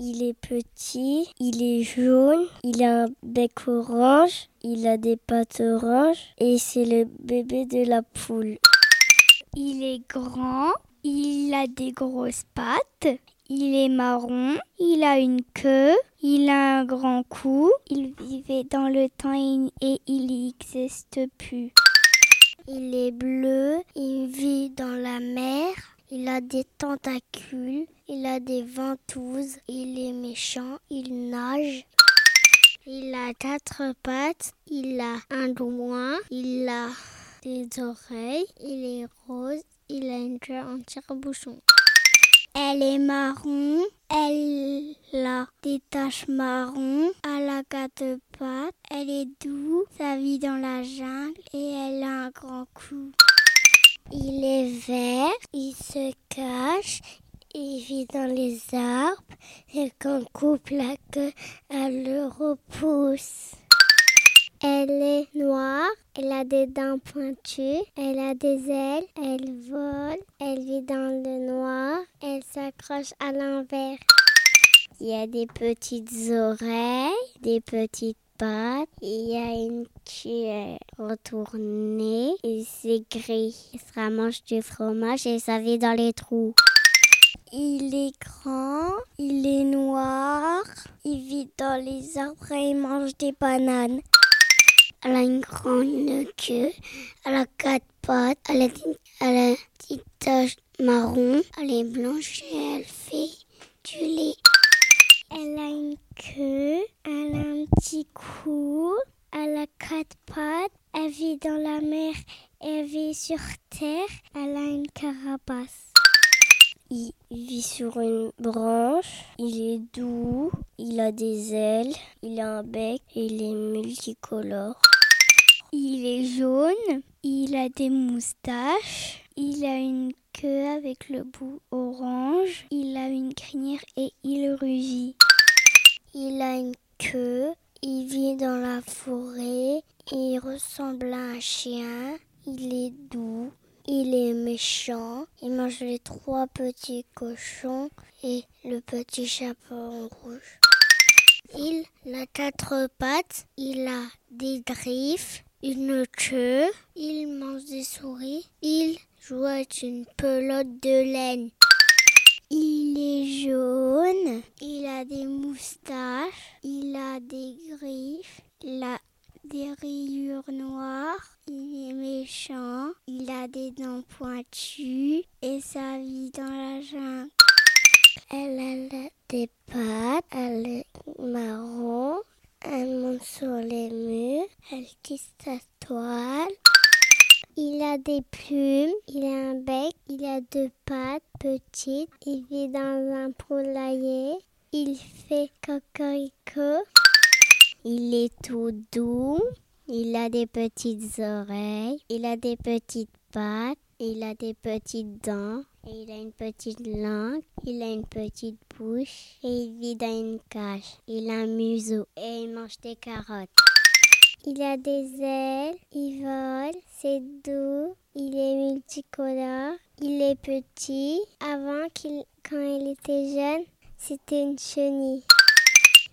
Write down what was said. il est petit, il est jaune, il a un bec orange, il a des pattes oranges et c'est le bébé de la poule. Il est grand, il a des grosses pattes, il est marron, il a une queue, il a un grand cou, il vivait dans le temps et il n'existe plus. Il est bleu, il vit dans la mer, il a des tentacules, il a des ventouses, il est méchant, il nage. Il a 4 pattes, il a un doigt, il a des oreilles, il est rose, il a une queue en tire-bouchon. Elle est marron, elle a des taches marron, elle a 4 pattes, elle est douce, ça vit dans la jungle et elle a un grand cou. Il est vert, il se cache, il vit dans les arbres et quand on coupe la queue, elle le repousse. Elle est noire, elle a des dents pointues, elle a des ailes, elle vole, elle vit dans le noir, elle s'accroche à l'envers. Il y a des petites oreilles, des petites pattes, il y a une queue retournée et c'est gris. Ça mange du fromage et ça vit dans les trous. Il est grand, il est noir, il vit dans les arbres et il mange des bananes. Elle a une grande queue, elle a 4 pattes, elle a des petites taches marron, elle est blanche et elle fait du lait. Elle a une queue, elle a un petit cou, elle a 4 pattes, elle vit dans la mer et elle vit sur terre, elle a une carapace. Il vit sur une branche, il est doux, il a des ailes, il a un bec et il est multicolore. Il est jaune, il a des moustaches, il a une queue avec le bout orange, il a une crinière et il rugit. Il a une queue, il vit dans la forêt, il ressemble à un chien, il est doux. Il est méchant, il mange les 3 petits cochons et le petit chaperon rouge. Il a 4 pattes, il a des griffes, une queue, il mange des souris, il joue avec une pelote de laine. Il est jaune, il a des moustaches, il a des griffes, il a des rayures noires, il est méchant, il a des dents pointues et ça vit dans la jungle. Elle a des pattes, elle est marron, elle monte sur les murs, elle tisse sa toile. Il a des plumes, il a un bec, il a 2 pattes petites, il vit dans un poulailler, il fait cocorico. Il est tout doux, il a des petites oreilles, il a des petites pattes, il a des petites dents, et il a une petite langue, il a une petite bouche et il vit dans une cage. Il a un museau et il mange des carottes. Il a des ailes, il vole, c'est doux, il est multicolore, il est petit. Avant, quand il était jeune, c'était une chenille.